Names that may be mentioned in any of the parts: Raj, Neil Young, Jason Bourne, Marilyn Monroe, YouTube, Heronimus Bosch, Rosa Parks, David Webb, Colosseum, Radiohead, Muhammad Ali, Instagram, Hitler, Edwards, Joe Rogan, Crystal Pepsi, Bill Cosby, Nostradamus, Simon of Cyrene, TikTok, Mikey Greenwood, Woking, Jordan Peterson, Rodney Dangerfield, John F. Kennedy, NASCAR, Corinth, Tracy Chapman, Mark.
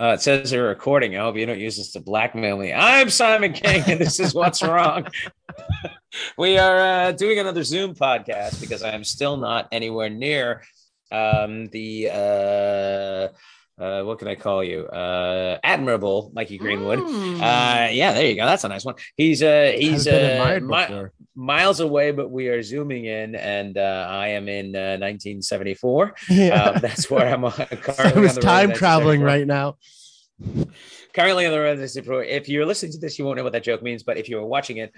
It says they're recording. I hope you don't use this to blackmail me. I'm Simon King, and this is What's Wrong. We are doing another Zoom podcast because I am still not anywhere near what can I call you? Admirable Mikey Greenwood. Yeah, there you go. That's a nice one. He's miles away, but we are zooming in, and I am in 1974. Yeah. That's where I'm currently. So it's time traveling right now. Currently on the road. If you're listening to this, you won't know what that joke means. But if you were watching it,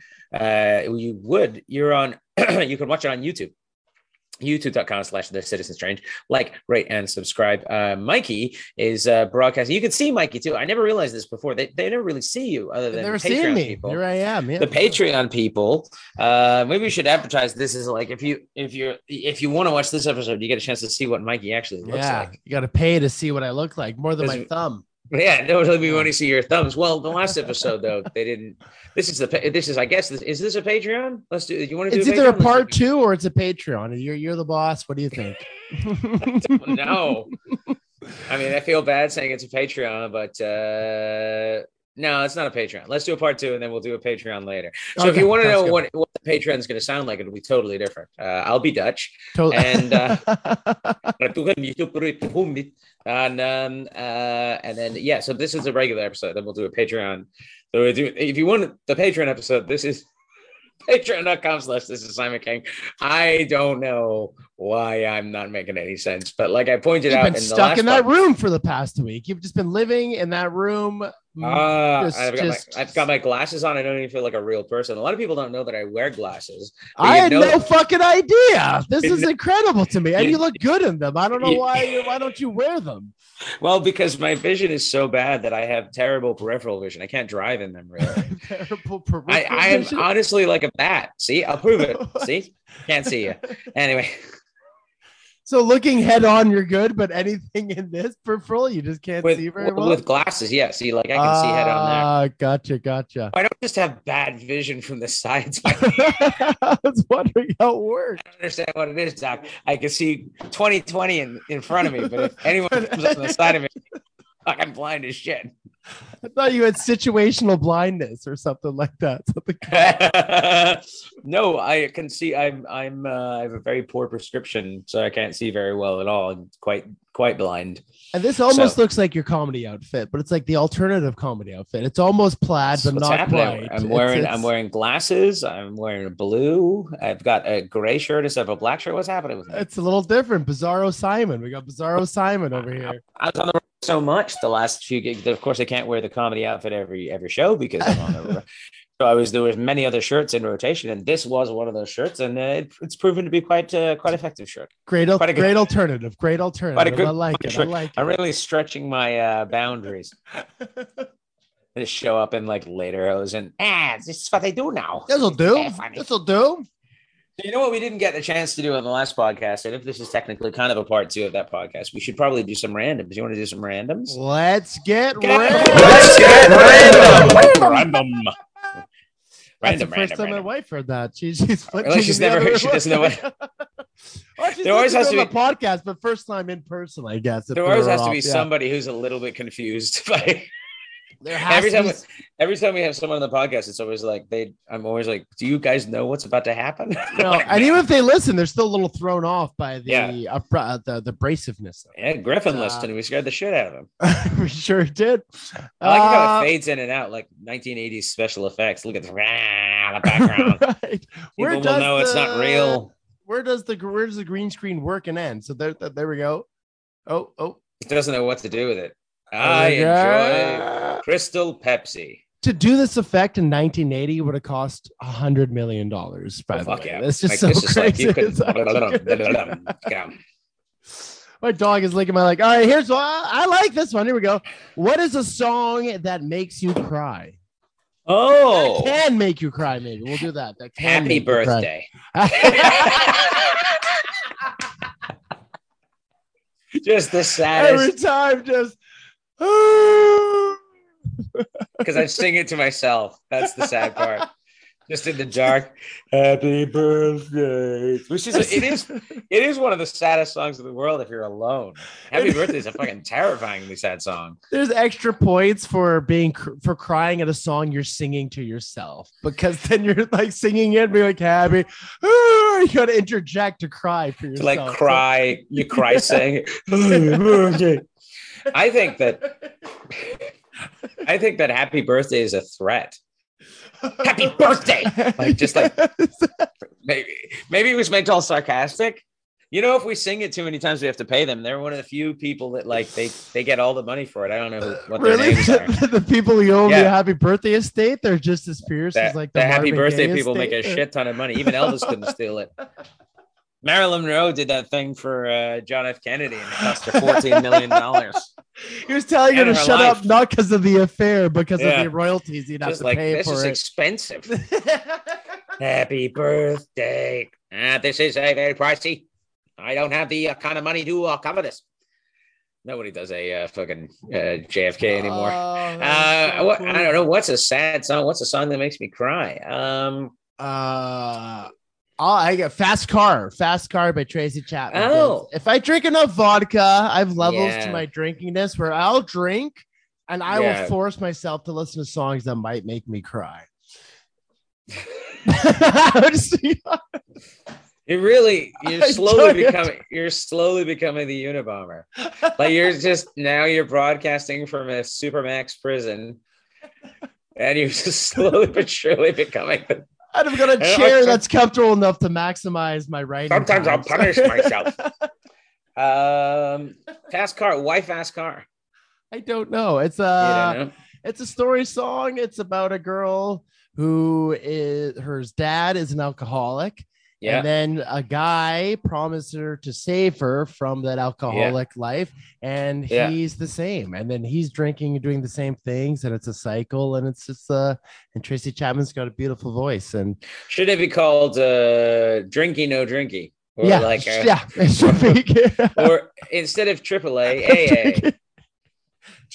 you would. You're on. You can watch it on YouTube. youtube.com/thecitizenstrange. Like, rate, and subscribe. Mikey is broadcasting. You can see Mikey too. I never realized this before. They never really see you other than Patreon people. Here I am. Yeah. The Patreon people. Maybe we should advertise this as like if you want to watch this episode, you get a chance to see what Mikey actually looks like. You got to pay to see what I look like more than my thumb. Yeah, no, we want to see your thumbs. Well, the last episode though, they didn't. Is this a Patreon? Let's do. You want to do? It's either a part two or it's a Patreon. You're the boss. What do you think? I don't know. I mean, I feel bad saying it's a Patreon, but no, it's not a Patreon. Let's do a part two, and then we'll do a Patreon later. So okay, if you want to know what the Patreon is going to sound like, it'll be totally different. I'll be Dutch, and and then so this is a regular episode. Then we'll do a Patreon. So we do, if you want the Patreon episode, this is patreon.com/thisisSimonKing. I don't know why I'm not making any sense, but like I pointed out, you've been stuck in that room for the past week. You've just been living in that room. I've got my glasses on. I don't even feel like a real person. A lot of people don't know that I wear glasses. I had no fucking idea. This is incredible to me. And you look good in them. I don't know why don't you wear them? Well, because my vision is so bad that I have terrible peripheral vision. I can't drive in them really. Terrible peripheral vision. I am honestly like a bat. See, I'll prove it. See, can't see you. Anyway. So looking head on, you're good, but anything in this peripheral, you just can't see very well? With glasses, yeah. See, like I can see head on there. Gotcha. I don't just have bad vision from the sides. I was wondering how it works. I don't understand what it is, Doc. I can see 20/20 in front of me, but if anyone comes up on the side of me, I'm blind as shit. I thought you had situational blindness or something like that. No, I can see. I have a very poor prescription, so I can't see very well at all. I'm quite blind. And this almost looks like your comedy outfit, but it's like the alternative comedy outfit. It's almost plaid, but not plaid. I'm wearing glasses. I'm wearing a blue. I've got a gray shirt instead of a black shirt. What's happening with that? It's a little different. Bizarro Simon. We got Bizarro Simon over here. I was on the road so much the last few gigs. Of course, I can't wear the comedy outfit every show because I'm on the road. So there was many other shirts in rotation, and this was one of those shirts, and it's proven to be quite effective shirt. Great alternative. I like it. I'm really stretching my boundaries. They show up in like later hose, and this is what they do now. This'll do. You know what we didn't get the chance to do on the last podcast, and if this is technically kind of a part two of that podcast, we should probably do some randoms. You want to do some randoms? Let's get random. That's the first time my wife heard that. She's flipping. Really? She doesn't know what. There always has to be a podcast, but first time in person, I guess. There always has to be somebody who's a little bit confused by. Every time we have someone on the podcast, it's always like I'm always like, do you guys know what's about to happen? No, and even if they listen, they're still a little thrown off by the abrasiveness. Yeah, Griffin listened. We scared the shit out of him. We sure did. I like how it fades in and out like 1980s special effects. Look at the background. Right. People will know it's not real. Where does the green screen work and end? So there we go. Oh. It doesn't know what to do with it. I enjoy Crystal Pepsi. To do this effect in 1980 would have cost $100 million. By the way. That's just like, so crazy. My dog is looking at me like, all right, here's what I like this one. Here we go. What is a song that makes you cry? Oh, that can make you cry. Maybe we'll do that. Happy birthday. Just the saddest. Every time, just. Because I sing it to myself. That's the sad part. just in the dark. Happy birthday. Which is it is one of the saddest songs in the world if you're alone. Happy Birthday is a fucking terrifyingly sad song. There's extra points for crying at a song you're singing to yourself, because then you're like singing it and be like happy. You gotta interject to cry for yourself. To like cry, you cry saying it. I think that happy birthday is a threat. Happy birthday! Like, just like, maybe it was meant all sarcastic. You know, if we sing it too many times, we have to pay them. They're one of the few people that, like, they get all the money for it. I don't know what their names are. The people who own the Happy Birthday estate, they're just as fierce as, like, the Happy Birthday people make a shit ton of money. Even Elvis couldn't steal it. Marilyn Monroe did that thing for John F. Kennedy, and it cost her $14 million. He was telling her to shut up, not because of the affair, but because of the royalties he'd have to pay for it. This is expensive. Happy birthday. This is very pricey. I don't have the kind of money to cover this. Nobody does a fucking JFK anymore. So I don't know. What's a sad song? What's a song that makes me cry? I get Fast Car by Tracy Chapman. Oh, if I drink enough vodka, I have levels to my drinkingness where I'll drink and I will force myself to listen to songs that might make me cry. You're slowly becoming the Unabomber. Like, you're just now you're broadcasting from a Supermax prison, and you're just slowly but surely becoming the. I've got a chair that's comfortable enough to maximize my writing. Sometimes I'll punish myself. Fast Car. Why Fast Car? I don't know. It's a story song. It's about a girl who is her dad is an alcoholic. Yeah. And then a guy promised her to save her from that alcoholic life. And he's the same. And then he's drinking and doing the same things. And it's a cycle. And it's just and Tracy Chapman's got a beautiful voice. And should it be called Drinky No Drinky? Or like it should be. Or instead of AAA, AA.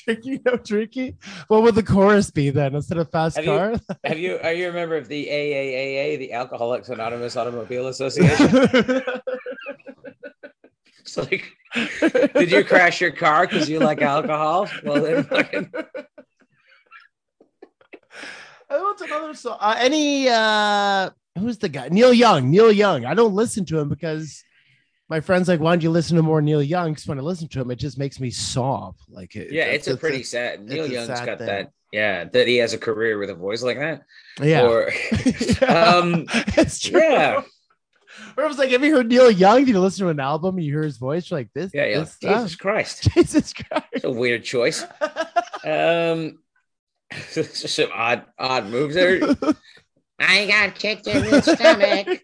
Drinky No Drinky? What would the chorus be then instead of Fast Car? Are you a member of the AAAA, the Alcoholics Anonymous Automobile Association? It's like, did you crash your car because you like alcohol? Well, then fucking. What's another song? Who's the guy? Neil Young. I don't listen to him because. My friend's like, why don't you listen to more Neil Young? Because when I listen to him, it just makes me sob. Like, it's a pretty sad. Neil Young's got thing. That. Yeah, that he has a career with a voice like that. Yeah, or, it's true. Yeah. Where I was like, have you heard Neil Young? Did you listen to an album? And you hear his voice, you're like this. Yeah, yeah. This Jesus Christ. It's a weird choice. Some odd moves there. I got kicked in the stomach.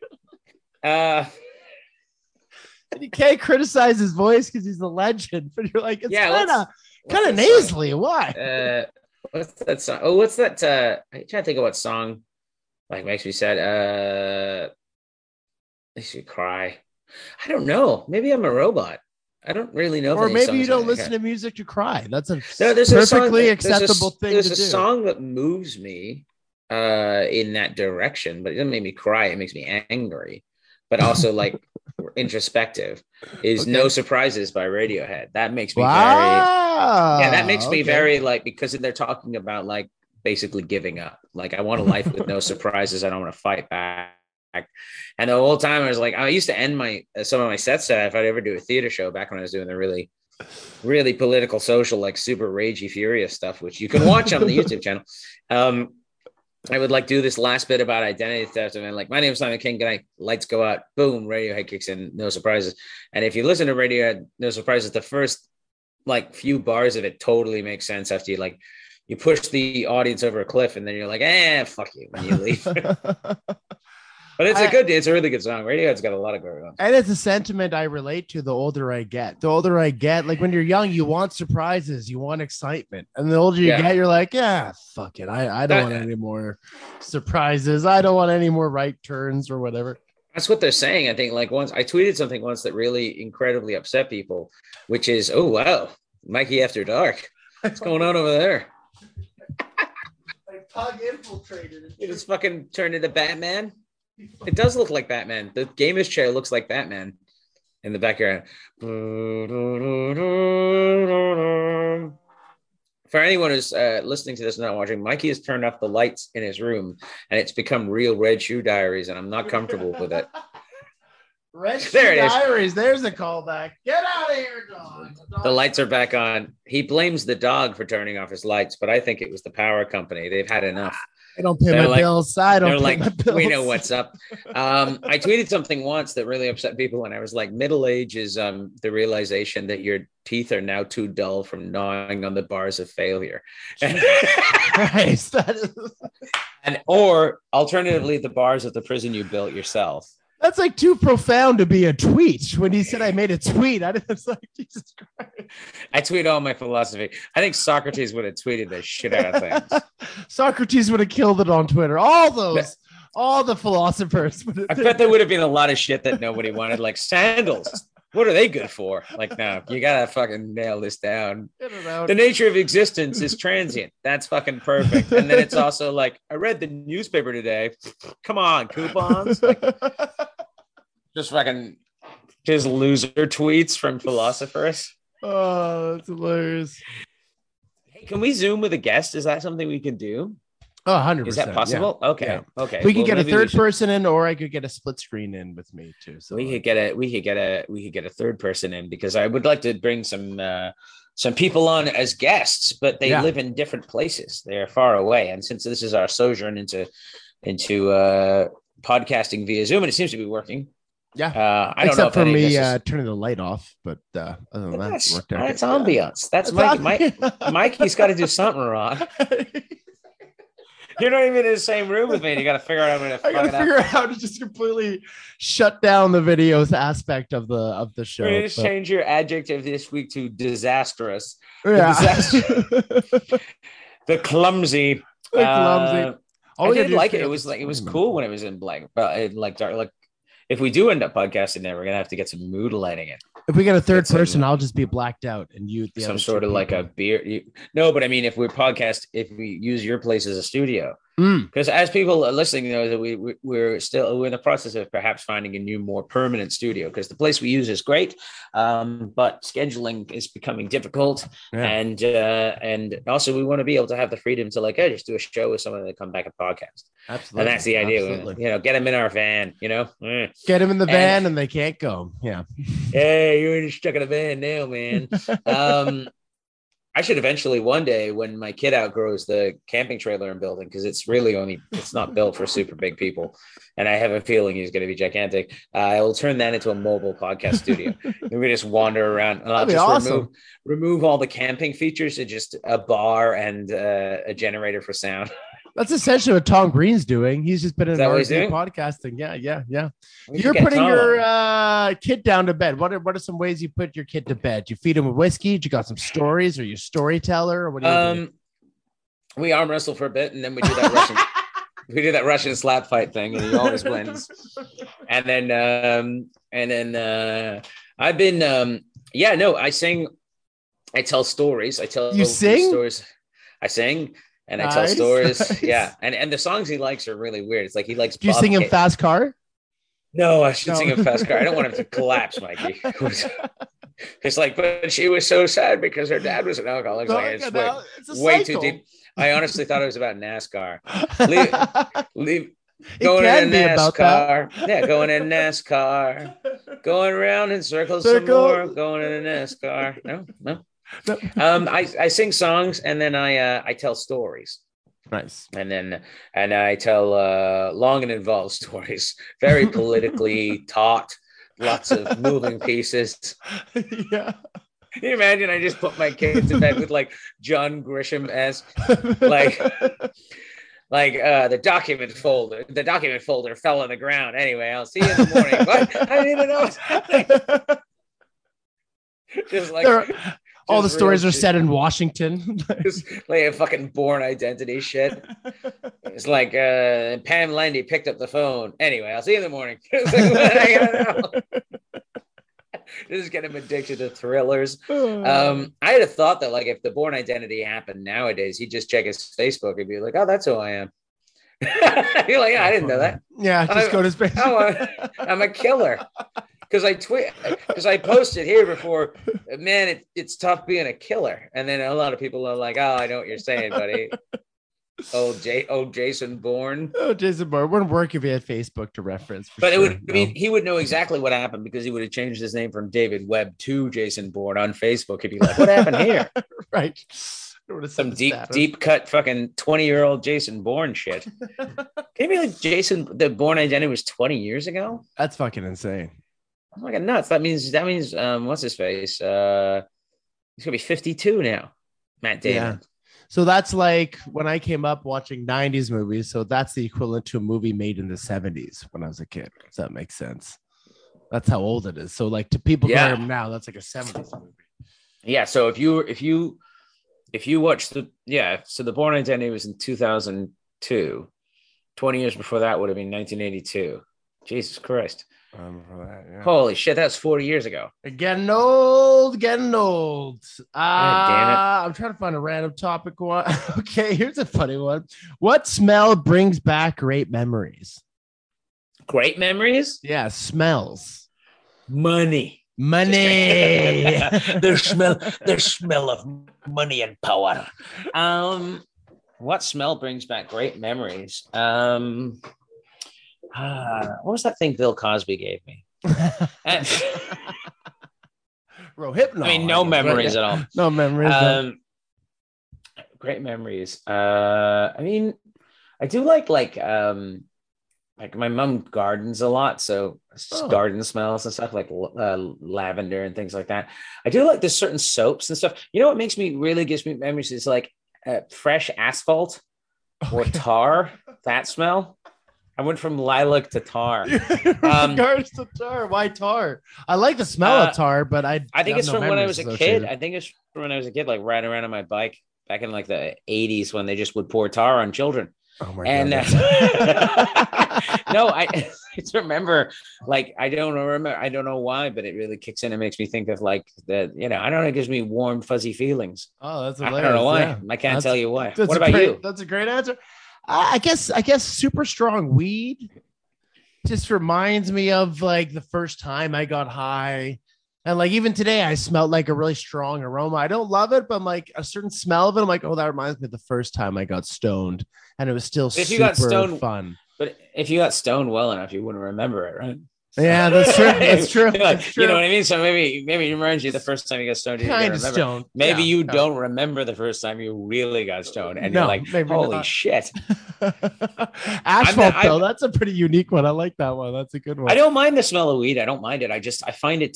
You can't criticize his voice because he's a legend, but you're like, it's kind of nasally. Why? What's that song? Oh, what's that? I'm trying to think of what song like makes me sad. Makes me cry. I don't know. Maybe I'm a robot. I don't really know. Or maybe you don't listen to music to cry. That's a perfectly acceptable thing to do. There's a song that moves me in that direction, but it doesn't make me cry. It makes me angry, but also like. Introspective is No Surprises by Radiohead. That makes me very like, because they're talking about like basically giving up. Like, I want a life with no surprises. I don't want to fight back. And the whole time I was like, I used to end my some of my sets if I'd ever do a theater show back when I was doing the really, really political, social, like super ragey, furious stuff, which you can watch on the YouTube channel. I would like do this last bit about identity theft, and then like, my name is Simon King. Good night. Lights go out. Boom. Radiohead kicks in. No Surprises. And if you listen to Radiohead, No Surprises, the first like few bars of it totally makes sense after you like you push the audience over a cliff, and then you're like, fuck you when you leave. But it's a really good song. Radiohead's got a lot of going on. And it's a sentiment I relate to the older I get. Like when you're young, you want surprises, you want excitement. And the older you get, you're like, fuck it. I don't want any more surprises. I don't want any more right turns or whatever. That's what they're saying. I think like once I tweeted something once that really incredibly upset people, which is, oh, wow, Mikey After Dark. What's going on over there? Pug infiltrated. It just fucking turned into Batman. It does look like Batman. The gamer's chair looks like Batman in the background. For anyone who's listening to this and not watching, Mikey has turned off the lights in his room, and it's become real Red Shoe Diaries, and I'm not comfortable with it. Red Shoe Diaries, there's the callback. Get out of here, dog. The lights are back on. He blames the dog for turning off his lights, but I think it was the power company. They've had enough. I don't pay my bills. We know what's up. I tweeted something once that really upset people, and I was like, middle age is the realization that your teeth are now too dull from gnawing on the bars of failure. Christ, that is... and or alternatively, the bars of the prison you built yourself. That's like too profound to be a tweet. When he said I made a tweet, I was like, Jesus Christ. I tweet all my philosophy. I think Socrates would have tweeted the shit out of things. Socrates would have killed it on Twitter. All the philosophers. I bet there would have been a lot of shit that nobody wanted, like sandals. What are they good for? Like, no, you got to fucking nail this down. The nature of existence is transient. That's fucking perfect. And then it's also like, I read the newspaper today. Come on, coupons. Like, just fucking his loser tweets from philosophers. Oh, that's hilarious. Hey, can we Zoom with a guest? Is that something we can do? Oh, 100%. Is that possible? Yeah. Okay. Yeah. Okay. We could get a third person in, or I could get a split screen in with me too. So we could get a third person in, because I would like to bring some people on as guests, but they live in different places. They're far away. And since this is our sojourn into podcasting via Zoom, and it seems to be working. Yeah. I don't know. Except for me turning the light off, but other than that, it worked out. That's ambiance. That's Mikey. Mikey's got to do something wrong. You're not even in the same room with me. And you got to figure out how to figure out to just completely shut down the videos aspect of the show. You just change your adjective this week to disastrous. Yeah. The clumsy. The clumsy. I did like it. It was cool when it was in black, but like dark. Like if we do end up podcasting, then we're gonna have to get some mood lighting in. If we get a third person, I'll just be blacked out, and you some sort of like a beer. No, but I mean, if we use your place as a studio, because as people are listening, know that we're in the process of perhaps finding a new, more permanent studio, because the place we use is great, but scheduling is becoming difficult, and also we want to be able to have the freedom to like, just do a show with someone and come back and podcast. Absolutely, and that's the idea. Absolutely. You know, get them in our van. You know, get them in the van, and they can't go. Yeah. Hey, you're stuck in a van now, man. I should eventually one day, when my kid outgrows the camping trailer I'm building, because it's not built for super big people, and I have a feeling he's going to be gigantic. I will turn that into a mobile podcast studio. And we just wander around. And I'll just remove all the camping features to just a bar and a generator for sound. That's essentially what Tom Green's doing. He's just been in RV podcasting. Yeah. You're putting your kid down to bed. What are some ways you put your kid to bed? You feed him with whiskey? You got some stories? Are you a storyteller? Or what do you do? We arm wrestle for a bit, and then we do that Russian slap fight thing, and he always wins. And then I've been I sing. I tell stories. I sing. And I tell stories. Nice. Yeah. And the songs he likes are really weird. It's like he likes. Do you sing him Fast Car? No, I should sing him Fast Car. I don't want him to collapse, Mikey. It's like, but she was so sad because her dad was an alcoholic. It's way too deep. I honestly thought it was about NASCAR. Going in NASCAR. Yeah, going in NASCAR. Going around in circles some more. Going in NASCAR. No. I sing songs, and then I tell stories. Nice. And I tell long and involved stories, very politically taught, lots of moving pieces. Yeah. Can you imagine? I just put my kids to bed with like John Grisham-esque, like the document folder fell on the ground. Anyway, I'll see you in the morning. What? I didn't even know what's happening. Just like. All the stories are set in Washington. It's like a fucking Bourne Identity shit. It's like Pam Landy picked up the phone. Anyway, I'll see you in the morning. It's like, what? I gotta know. Just get him addicted to thrillers. I had a thought that, like, if the Bourne Identity happened nowadays, he'd just check his Facebook and be like, oh, that's who I am. You're like, yeah, I didn't know that. Yeah, just go to his Facebook. Oh, I'm a killer. Because I posted here before, man, it's tough being a killer. And then a lot of people are like, oh, I know what you're saying, buddy. Jason Bourne. Oh, Jason Bourne. It wouldn't work if he had Facebook to reference. But sure. It would mean he would know exactly what happened, because he would have changed his name from David Webb to Jason Bourne on Facebook. He'd be like, what happened here? Right. Some deep cut fucking 20-year-old Jason Bourne shit. Can you be like the Bourne Identity was 20 years ago? That's fucking insane. I'm like nuts. That means what's his face? He's gonna be 52 now. Matt Damon. Yeah. So that's like when I came up watching 90s movies. So that's the equivalent to a movie made in the 70s when I was a kid. Does that make sense? That's how old it is. So like to people now, that's like a 70s movie. Yeah. So if you watch so the Bourne Identity was in 2002. 20 years before that would have been 1982. Jesus Christ. Holy shit, that's 40 years ago. Getting old. Damn it. I'm trying to find a random topic one. Okay, here's a funny one. What smell brings back great memories? Great memories? Yeah, smells. Money. the smell of money and power. What smell brings back great memories? What was that thing Bill Cosby gave me? Rohypnol. I mean, no memories at all. No memories. Great memories. I mean, I do like my mom gardens a lot, so garden smells and stuff like lavender and things like that. I do like there's certain soaps and stuff. You know what gives me memories is like fresh asphalt or tar. That smell. I went from lilac to tar. Regards to tar. Why tar? I like the smell of tar, but I think it's from when I was a kid. I think it's from when I was a kid, like riding around on my bike back in like the 80s when they just would pour tar on children. Oh my God. No, I just remember, like, I don't know why, but it really kicks in. It makes me think of like the, I don't know. It gives me warm, fuzzy feelings. Oh, that's hilarious. I don't know why. Yeah. I can't tell you why. What about you? That's a great answer. I guess super strong weed just reminds me of like the first time I got high, and like even today I smelled like a really strong aroma. I don't love it, but I'm like a certain smell of it. I'm like, oh, that reminds me of the first time I got stoned, and it was still super fun. But if you got stoned well enough, you wouldn't remember it, right? Yeah, that's true. That's true. You know what I mean? So maybe it reminds you the first time you got stoned. Maybe you don't remember the first time you really got stoned, and you're like, "Holy shit!" Asphalt though, that's a pretty unique one. I like that one. That's a good one. I don't mind the smell of weed. I don't mind it. I find it.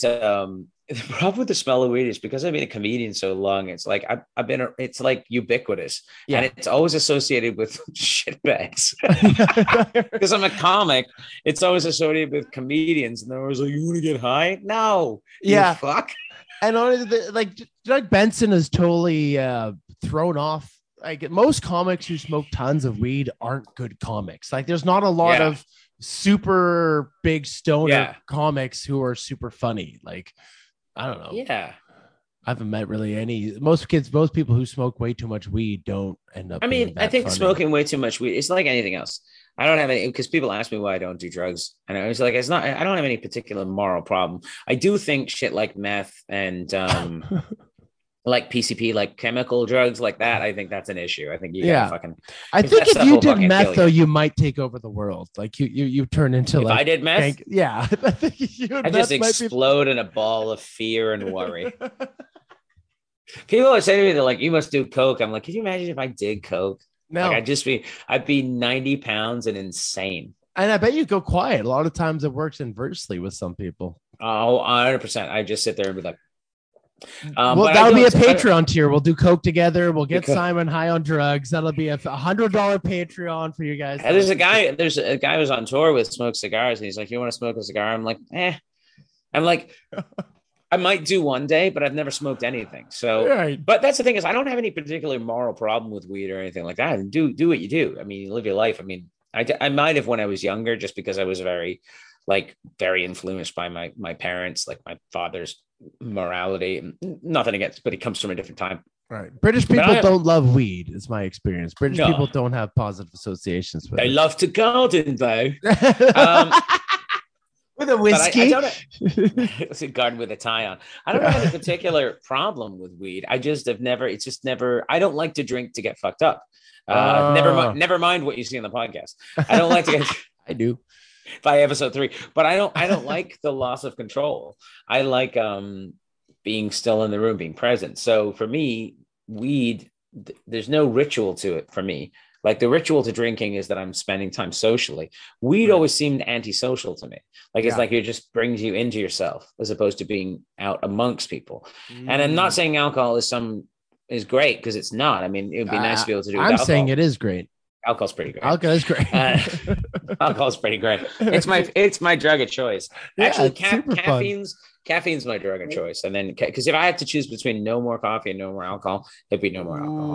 The problem with the smell of weed is because I've been a comedian so long. It's like it's like ubiquitous, and it's always associated with shitbags. Because I'm a comic, it's always associated with comedians, and they're always like, "You want to get high? No, you fuck." And honestly, like Doug Benson is totally thrown off. Like most comics who smoke tons of weed aren't good comics. Like there's not a lot of super big stoner comics who are super funny. Like. I don't know. Yeah. I haven't met really any. Most people who smoke way too much weed don't end up. I mean, I think smoking way too much weed, it's like anything else. I don't have any, because people ask me why I don't do drugs. And I was like, I don't have any particular moral problem. I do think shit like meth and like PCP, like chemical drugs like that. I think that's an issue. I think you gotta fucking. I think if you did meth though, you might take over the world. Like you turn into. If I did meth, I think I just explode in a ball of fear and worry. People are saying to me, they're like, "You must do coke." I'm like, "Can you imagine if I did coke?" No, like, I'd be 90 pounds and insane. And I bet you go quiet. A lot of times it works inversely with some people. Oh, 100%. I just sit there and be like. Well, that'll be a Patreon tier. We'll do coke together. We'll get Simon high on drugs. That'll be a $100 Patreon for you guys. And there's a guy who's on tour with smoked cigars, and he's like, "You want to smoke a cigar?" I'm like, "Eh." I'm like, I might do one day, but I've never smoked anything. So, right. But that's the thing is, I don't have any particular moral problem with weed or anything like that. Do what you do. I mean, you live your life. I mean, I might have when I was younger, just because I was very like very influenced by my parents, like my father's morality. Nothing against, but it comes from a different time. Right. British people don't love weed, is my experience. British people don't have positive associations with it. They love to garden, though. With a whiskey. It's a garden with a tie on. I don't have any particular problem with weed. I just have never, it's just never, I don't like to drink to get fucked up. Never mind what you see on the podcast. I don't like to get, I do. By episode 3, but I don't like the loss of control. I like being still in the room, being present. So for me, weed, there's no ritual to it for me. Like the ritual to drinking is that I'm spending time socially. Weed always seemed antisocial to me. Like it's like it just brings you into yourself as opposed to being out amongst people. Mm. And I'm not saying alcohol is great, because it's not. I mean, it would be nice to be able to do it. I'm saying it is great. Alcohol's pretty great. Alcohol's great. Alcohol's pretty great. It's my drug of choice. Yeah, actually, caffeine's my drug of choice. And then, because if I had to choose between no more coffee and no more alcohol, it'd be no more alcohol.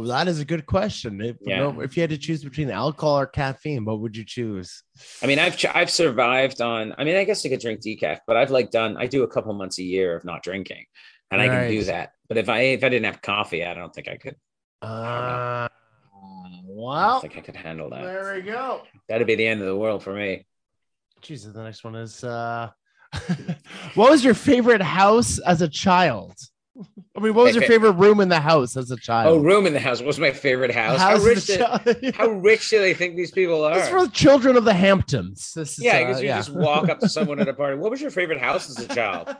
Ooh, that is a good question. If you had to choose between alcohol or caffeine, what would you choose? I mean, I've survived on, I mean, I guess I could drink decaf, but I've I do a couple months a year of not drinking, and I can do that. But if I didn't have coffee, I don't think I could. Wow. I think I could handle that. There we go. That'd be the end of the world for me. Jesus, the next one is what was your favorite house as a child? I mean, what was your favorite room in the house as a child? Oh, room in the house. What was my favorite house? How rich do they think these people are? It's for the children of the Hamptons. Because you just walk up to someone at a party. What was your favorite house as a child?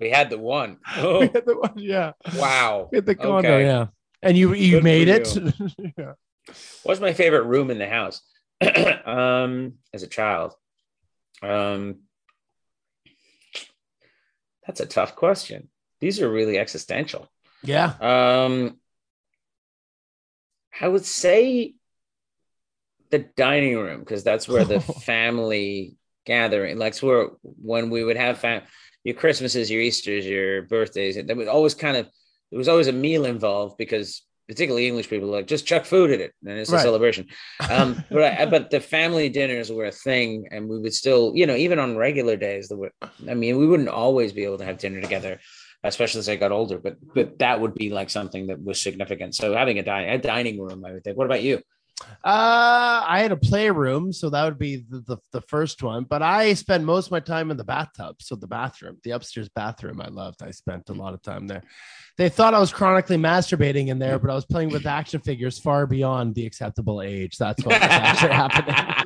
We had the one. Oh. We had the one, yeah. Wow. We had the condo, yeah. And you made it. Yeah. What's my favorite room in the house as a child? That's a tough question. These are really existential. Yeah. I would say the dining room, because that's where the family gathering, like, where when we would have your Christmases, your Easters, your birthdays, and there was always a meal involved, because particularly English people like just chuck food at it and it's a celebration. But the family dinners were a thing, and we would still, even on regular days, we wouldn't always be able to have dinner together, especially as I got older, but that would be like something that was significant. So having a dining room, I would think. What about you? I had a playroom, so that would be the first one, but I spent most of my time in the bathtub. So the upstairs bathroom, I loved. I spent a lot of time there. They thought I was chronically masturbating in there, but I was playing with action figures far beyond the acceptable age. That's what was actually happening.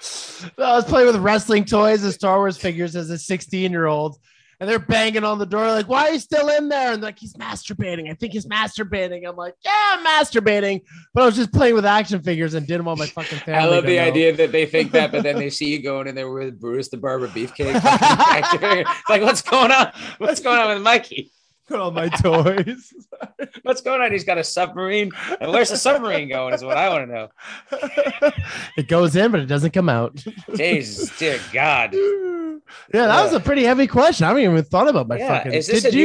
So I was playing with wrestling toys and Star Wars figures as a 16-year-old. And they're banging on the door, like, why are you still in there? And like, he's masturbating. I think he's masturbating. I'm like, yeah, I'm masturbating. But I was just playing with action figures and did them all my fucking family. I love the idea that they think that, but then they see you going in there with Bruce the Barber Beefcake. It's like, what's going on? What's going on with Mikey? Got all my toys. What's going on? He's got a submarine. And where's the submarine going is what I want to know. It goes in, but it doesn't come out. Jesus, dear God. Yeah, that was a pretty heavy question. I haven't even thought about my fucking. Is this a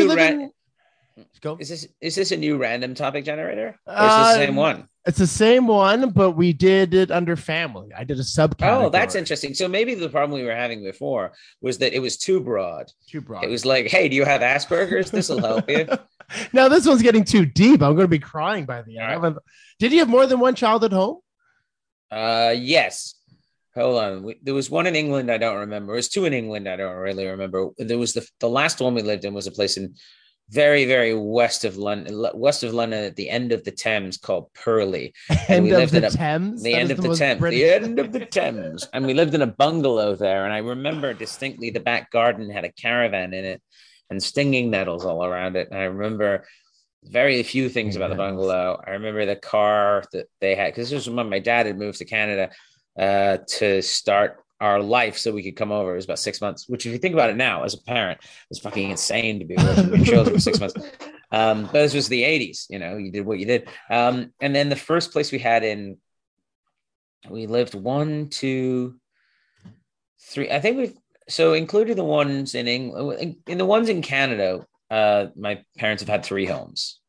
new random topic generator? Or is this the same one? It's the same one, but we did it under family. I did a subcategory. Oh, that's interesting. So maybe the problem we were having before was that it was too broad. It was like, hey, do you have Asperger's? This will help you. Now this one's getting too deep. I'm going to be crying by the end. Right. Did you have more than one child at home? Yes. Hold on. There was one in England. I don't remember. It was two in England. I don't really remember. There was the last one we lived in was a place in very, very west of London at the end of the Thames called Purley. The end of the Thames. And we lived in a bungalow there. And I remember distinctly the back garden had a caravan in it and stinging nettles all around it. And I remember very few things about the bungalow. I remember the car that they had, because this was when my dad had moved to Canada. To start our life so we could come over. It was about 6 months, which if you think about it now as a parent, it's fucking insane to be away from your children for 6 months. But this was the 80s, you did what you did. And then the first place we lived 1, 2, 3. I think so included the ones in England, in the ones in Canada, my parents have had 3 homes.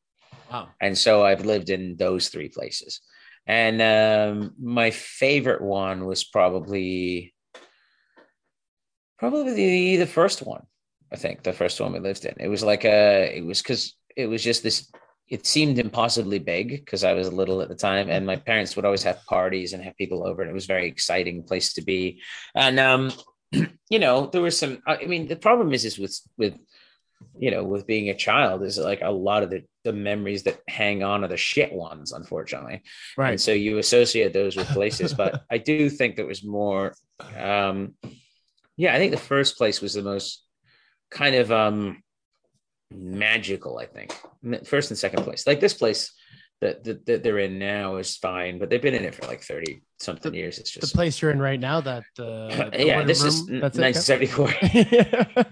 Wow. And so I've lived in those 3 places. And my favorite one was probably the first one. I think the first one we lived in. It was like it seemed impossibly big because I was little at the time, and my parents would always have parties and have people over, and it was a very exciting place to be. And there was some. I mean, the problem is with being a child is like a lot of the memories that hang on are the shit ones, unfortunately. Right. And so you associate those with places, but I do think that was more. I think the first place was the most kind of magical. I think first and second place, like this place that they're in now is fine, but they've been in it for like 30 something years. It's just the place you're in right now. That this room, is 1974. Yeah.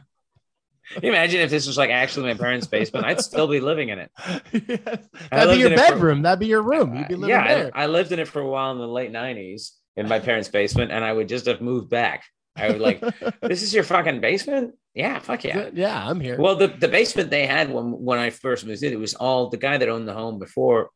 Can you imagine if this was like actually my parents' basement? I'd still be living in it. Yes. That'd be your bedroom. That'd be your room. You'd be living there. I lived in it for a while in the late 90s in my parents' basement, and I would just have moved back. I would like, this is your fucking basement? Yeah, fuck yeah. Yeah, I'm here. Well, the basement they had when I first moved in, it was all the guy that owned the home before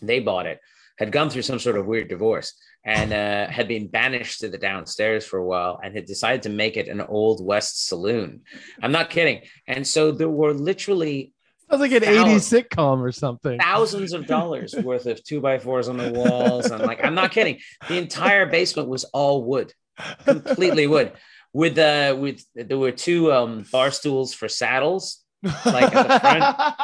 they bought it had gone through some sort of weird divorce and had been banished to the downstairs for a while and had decided to make it an old West saloon. I'm not kidding. And so there were literally... Sounds like an 80s sitcom or something. Thousands of dollars worth of 2x4s on the walls. And like, I'm not kidding. The entire basement was all wood, completely wood. There were two bar stools for saddles, like at the front.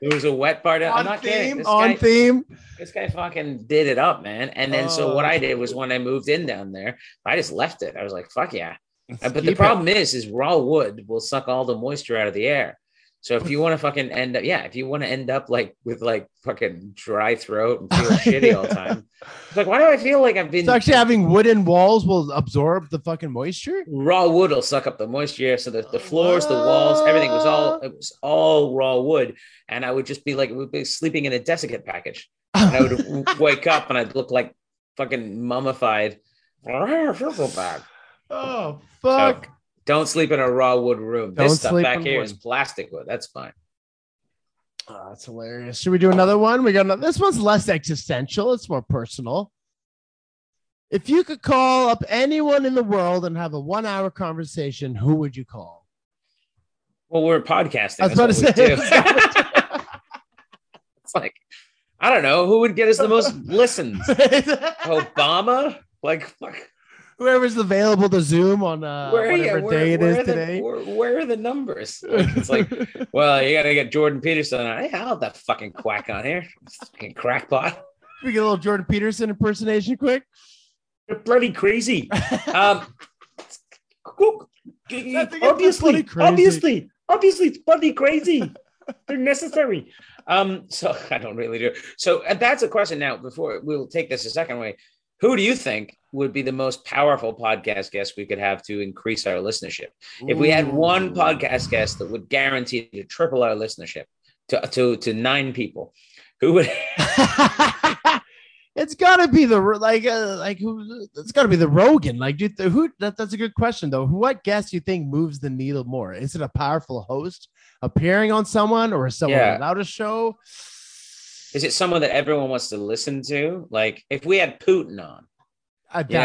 It was a wet bar. I'm not kidding. This guy fucking did it up, man. And then so what I did was when I moved in down there, I just left it. I was like, fuck yeah. But the problem is raw wood will suck all the moisture out of the air. So if you want to fucking end up, if you want to end up like with like fucking dry throat and feel shitty all the time, it's like, why do I feel like I've been? So actually having wooden walls will absorb the fucking moisture. Raw wood will suck up the moisture. So the floors, the walls, everything was all raw wood. And I would just be like, it would be sleeping in a desiccant package. And I would wake up and I'd look like fucking mummified. I feel so bad. Oh fuck. So, don't sleep in a raw wood room. This stuff back here is plastic wood. That's fine. Oh, that's hilarious. Should we do another one? We got another. This one's less existential. It's more personal. If you could call up anyone in the world and have a 1-hour conversation, who would you call? Well, we're podcasting. I was about to say. It's like, I don't know. Who would get us the most listens? Obama? Like, fuck. Whoever's available to Zoom on whatever day it is today. Where are the numbers? Like, it's like, well, you got to get Jordan Peterson on. Hey, I'll have that fucking quack on here. Fucking crackpot. We get a little Jordan Peterson impersonation quick. You're bloody crazy. Obviously, it's bloody crazy. They're necessary. So I don't really do. So that's a question now before we'll take this a second way. Who do you think would be the most powerful podcast guest we could have to increase our listenership? If we had one podcast guest that would guarantee to triple our listenership to 9 people, who would? It's gotta be the Rogan. Like, dude, who? That's a good question though. What guest you think moves the needle more? Is it a powerful host appearing on someone, or is someone without a show? Is it someone that everyone wants to listen to? Like if we had Putin on, do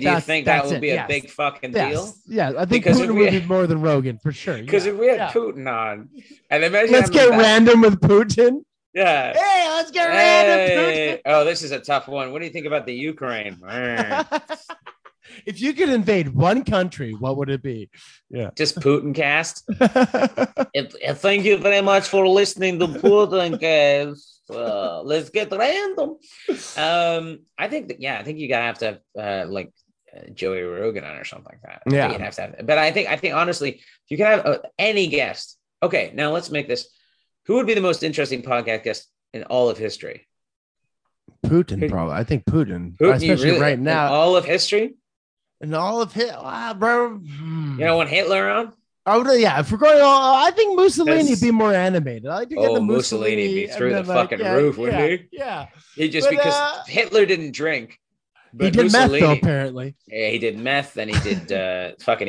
you think that would be a big fucking deal? Yeah. I think Putin would be more than Rogan for sure. Because if we had Putin on, and imagine let's get random with Putin. Yeah. Hey, let's get random. Putin. Oh, this is a tough one. What do you think about the Ukraine? If you could invade one country, what would it be? Yeah, just Putin cast. Thank you very much for listening to Putin cast. Let's get random. I think you gotta have to have Joey Rogan on or something like that. Yeah, you'd have to have. But I think honestly, if you could have any guest. Okay, now let's make this. Who would be the most interesting podcast guest in all of history? Putin, probably. I think Putin especially really, right now. In all of history. And all of Hitler, bro. You don't want Hitler on? Oh yeah, if we're going on, I think Mussolini'd be more animated. I like to get the Mussolini'd be through the fucking roof, wouldn't he? Yeah. He just because Hitler didn't drink. But he did Mussolini, meth, though, apparently. Yeah, he did meth, and he did he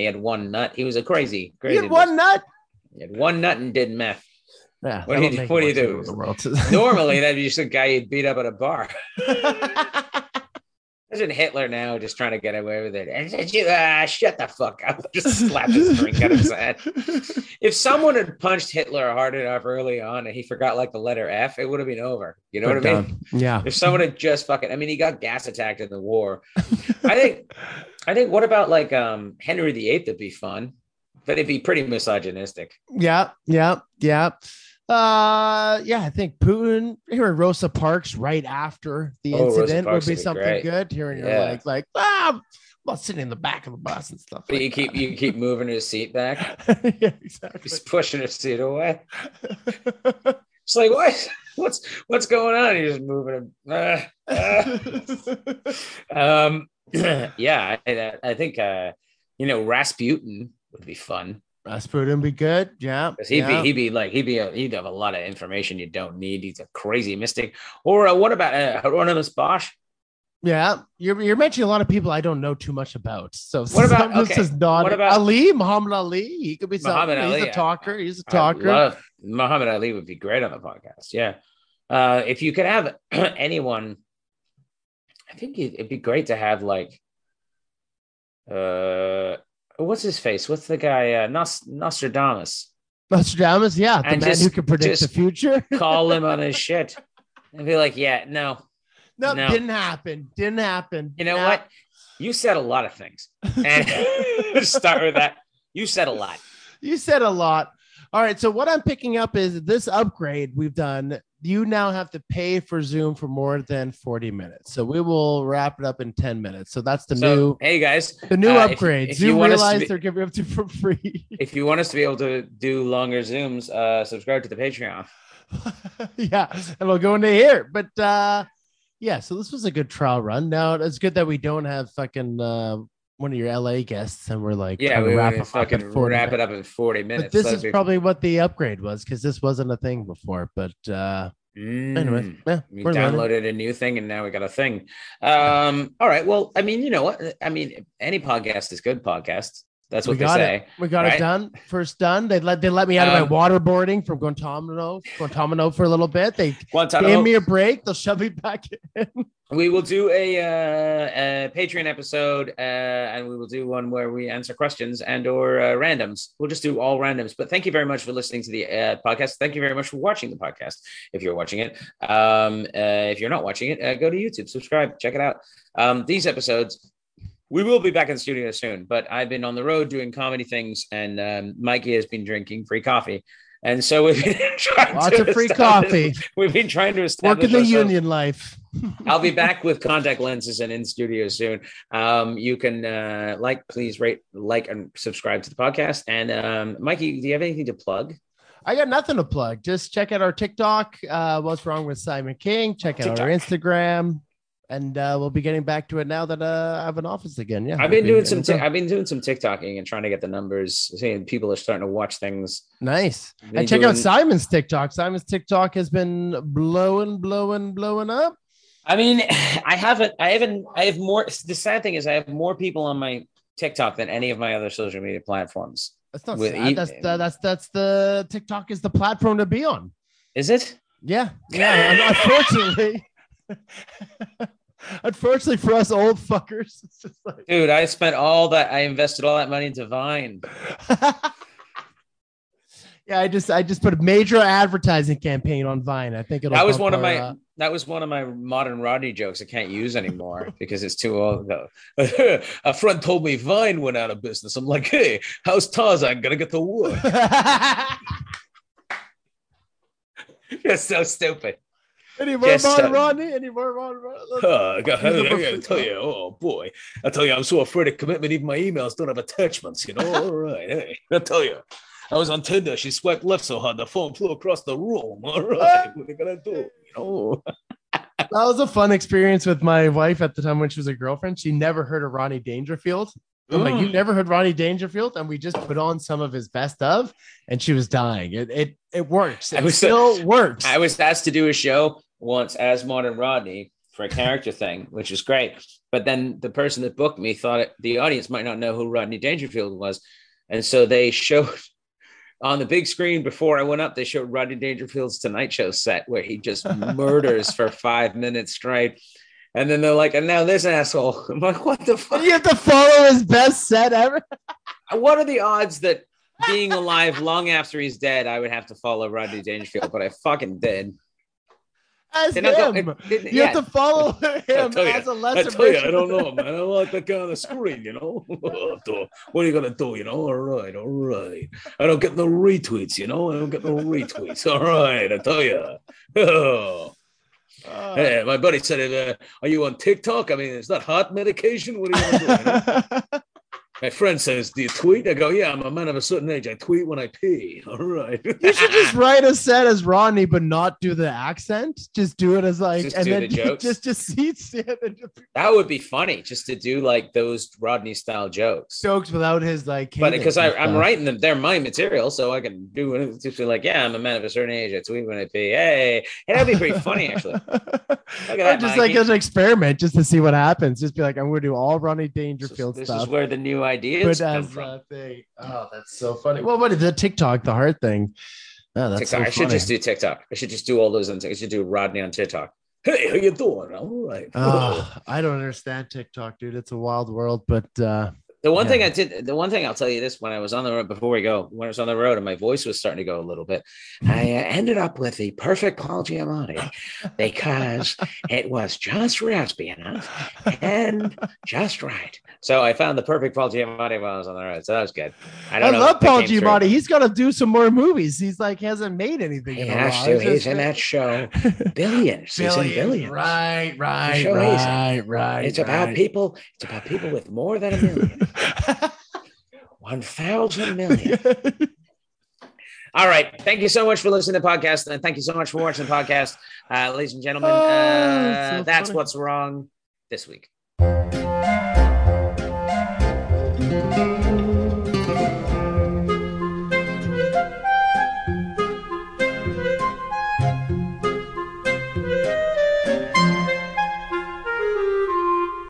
had one nut. He was a crazy. He had one nut. He had one nut and did meth. Yeah, what do you do? The world. Normally, that'd be just a guy you'd beat up at a bar. Isn't Hitler now just trying to get away with it? And you shut the fuck up. Just slap his drink out of his head. If someone had punched Hitler hard enough early on and he forgot like the letter F, it would have been over. You know what I mean? Yeah. If someone had just fucking, I mean, he got gas attacked in the war. I think what about like Henry the Eighth would be fun, but it'd be pretty misogynistic. Yeah. I think Putin, hearing Rosa Parks right after the incident would be something good. Hearing her well, sitting in the back of the bus and stuff. But like you keep moving his seat back. Yeah, exactly. He's pushing his seat away. It's like what's going on? He's just moving him. I think Rasputin would be fun. Rasputin be good, yeah. Because he'd have a lot of information you don't need. He's a crazy mystic. Or what about Heronimus Bosch? Yeah, you're mentioning a lot of people I don't know too much about. So what about Ali, Muhammad Ali? He could be something. He's a talker. Muhammad Ali would be great on the podcast. Yeah, if you could have anyone, I think it'd be great to have like. What's his face? What's the guy? Nostradamus. Nostradamus, yeah. The and man just, who can predict the future. Call him on his shit and be like, yeah, no. Didn't happen. You know what? You said a lot of things. And start with that. You said a lot. All right. So what I'm picking up is this upgrade we've done. You now have to pay for Zoom for more than 40 minutes. So we will wrap it up in 10 minutes. So that's new. Hey guys, the new upgrade. If Zoom realized they're giving up to for free. If you want us to be able to do longer Zooms, subscribe to the Patreon. Yeah. And it'll go into here, but so this was a good trial run. Now it's good that we don't have fucking, one of your LA guests, and we're like, we wrap it up in 40 minutes. But this is probably what the upgrade was, because this wasn't a thing before. But anyway, we downloaded a new thing, and now we got a thing. All right. Well, I mean, you know what? I mean, any podcast is good podcast. That's what they say. We got it done. First done. They let me out of my waterboarding from Guantanamo for a little bit. They gave me a break. They'll shove me back in. We will do a Patreon episode, and we will do one where we answer questions and or randoms. We'll just do all randoms. But thank you very much for listening to the podcast. Thank you very much for watching the podcast, if you're watching it. If you're not watching it, go to YouTube, subscribe, check it out. These episodes... We will be back in the studio soon, but I've been on the road doing comedy things, and Mikey has been drinking free coffee. And so we've been trying to establish working the union life. I'll be back with contact lenses and in studio soon. You can please rate, like, and subscribe to the podcast. And Mikey, do you have anything to plug? I got nothing to plug. Just check out our TikTok. What's Wrong with Simon King? Check out our Instagram. And we'll be getting back to it now that I have an office again. Yeah, I've been doing some TikToking and trying to get the numbers. Seeing people are starting to watch things. Nice. And check out Simon's TikTok. Simon's TikTok has been blowing up. I mean, I have more. The sad thing is, I have more people on my TikTok than any of my other social media platforms. That's not sad. That's the TikTok is the platform to be on. Is it? Yeah. Unfortunately. Unfortunately for us old fuckers, it's just like, dude, I invested all that money into Vine. Yeah, I just put a major advertising campaign on Vine. I think that was one of my modern Rodney jokes I can't use anymore because it's too old though. A friend told me Vine went out of business. I'm like, hey, how's Tarzan gonna get the wood? You're so stupid. Any more Ron Rodney? I gotta tell you, oh boy. I tell you, I'm so afraid of commitment, even my emails don't have attachments, you know. All right, hey, I tell you, I was on Tinder, she swiped left so hard the phone flew across the room. All right, what are you gonna do? You know. That was a fun experience with my wife at the time when she was a girlfriend. She never heard of Rodney Dangerfield. I'm like, you never heard Rodney Dangerfield? And we just put on some of his best of, and she was dying. It works. It still works. I was asked to do a show once as Modern Rodney for a character thing, which was great. But then the person that booked me thought the audience might not know who Rodney Dangerfield was. And so they showed on the big screen before I went up, they showed Rodney Dangerfield's Tonight Show set where he just murders for 5 minutes straight. And then they're like, and now this asshole. I'm like, what the fuck? You have to follow his best set ever. What are the odds that being alive long after he's dead, I would have to follow Rodney Dangerfield? But I fucking did. As him. You have to follow him as a lesser version. I don't know, man. I like that guy on the screen, you know? What are you going to do, you know? All right. I don't get no retweets, you know? All right, I tell you. Oh. Hey, my buddy said, are you on TikTok? I mean, it's not heart medication. What are you going to do? My friend says, do you tweet? I go, yeah, I'm a man of a certain age. I tweet when I pee. All right. You should just write a set as Rodney, but not do the accent. Just do it as like, just and then the jokes. That would be funny, just to do like those Rodney style jokes. Jokes without his like. But because I'm writing them, they're my material, so I can do it. Just be like, yeah, I'm a man of a certain age. I tweet when I pee. Hey, and that'd be pretty funny actually. Just Mikey. Like as an experiment, just to see what happens. Just be like, I'm going to do all Rodney Dangerfield stuff. This is where the new ideas come from. Oh, that's so funny. Well, what is the TikTok, the heart thing? Oh, that's so funny. I should just do TikTok. I should just do all those on TikTok. I should do Rodney on TikTok. Hey, how you doing? All right. Oh, I don't understand TikTok, dude. It's a wild world. But the one thing I'll tell you this, when I was on the road, and my voice was starting to go a little bit, I ended up with the perfect Paul Giamatti because it was just raspy enough and just right. So I found the perfect Paul Giamatti while I was on the road. So that was good. I love Paul Giamatti. He's got to do some more movies. He's like, hasn't made anything in a while. He's in that show. Billions. Billions. Right. It's about people. It's about people with more than a million. 1,000 million. All right. Thank you so much for listening to the podcast. And thank you so much for watching the podcast. Ladies and gentlemen, that's funny. What's wrong this week. Thank you.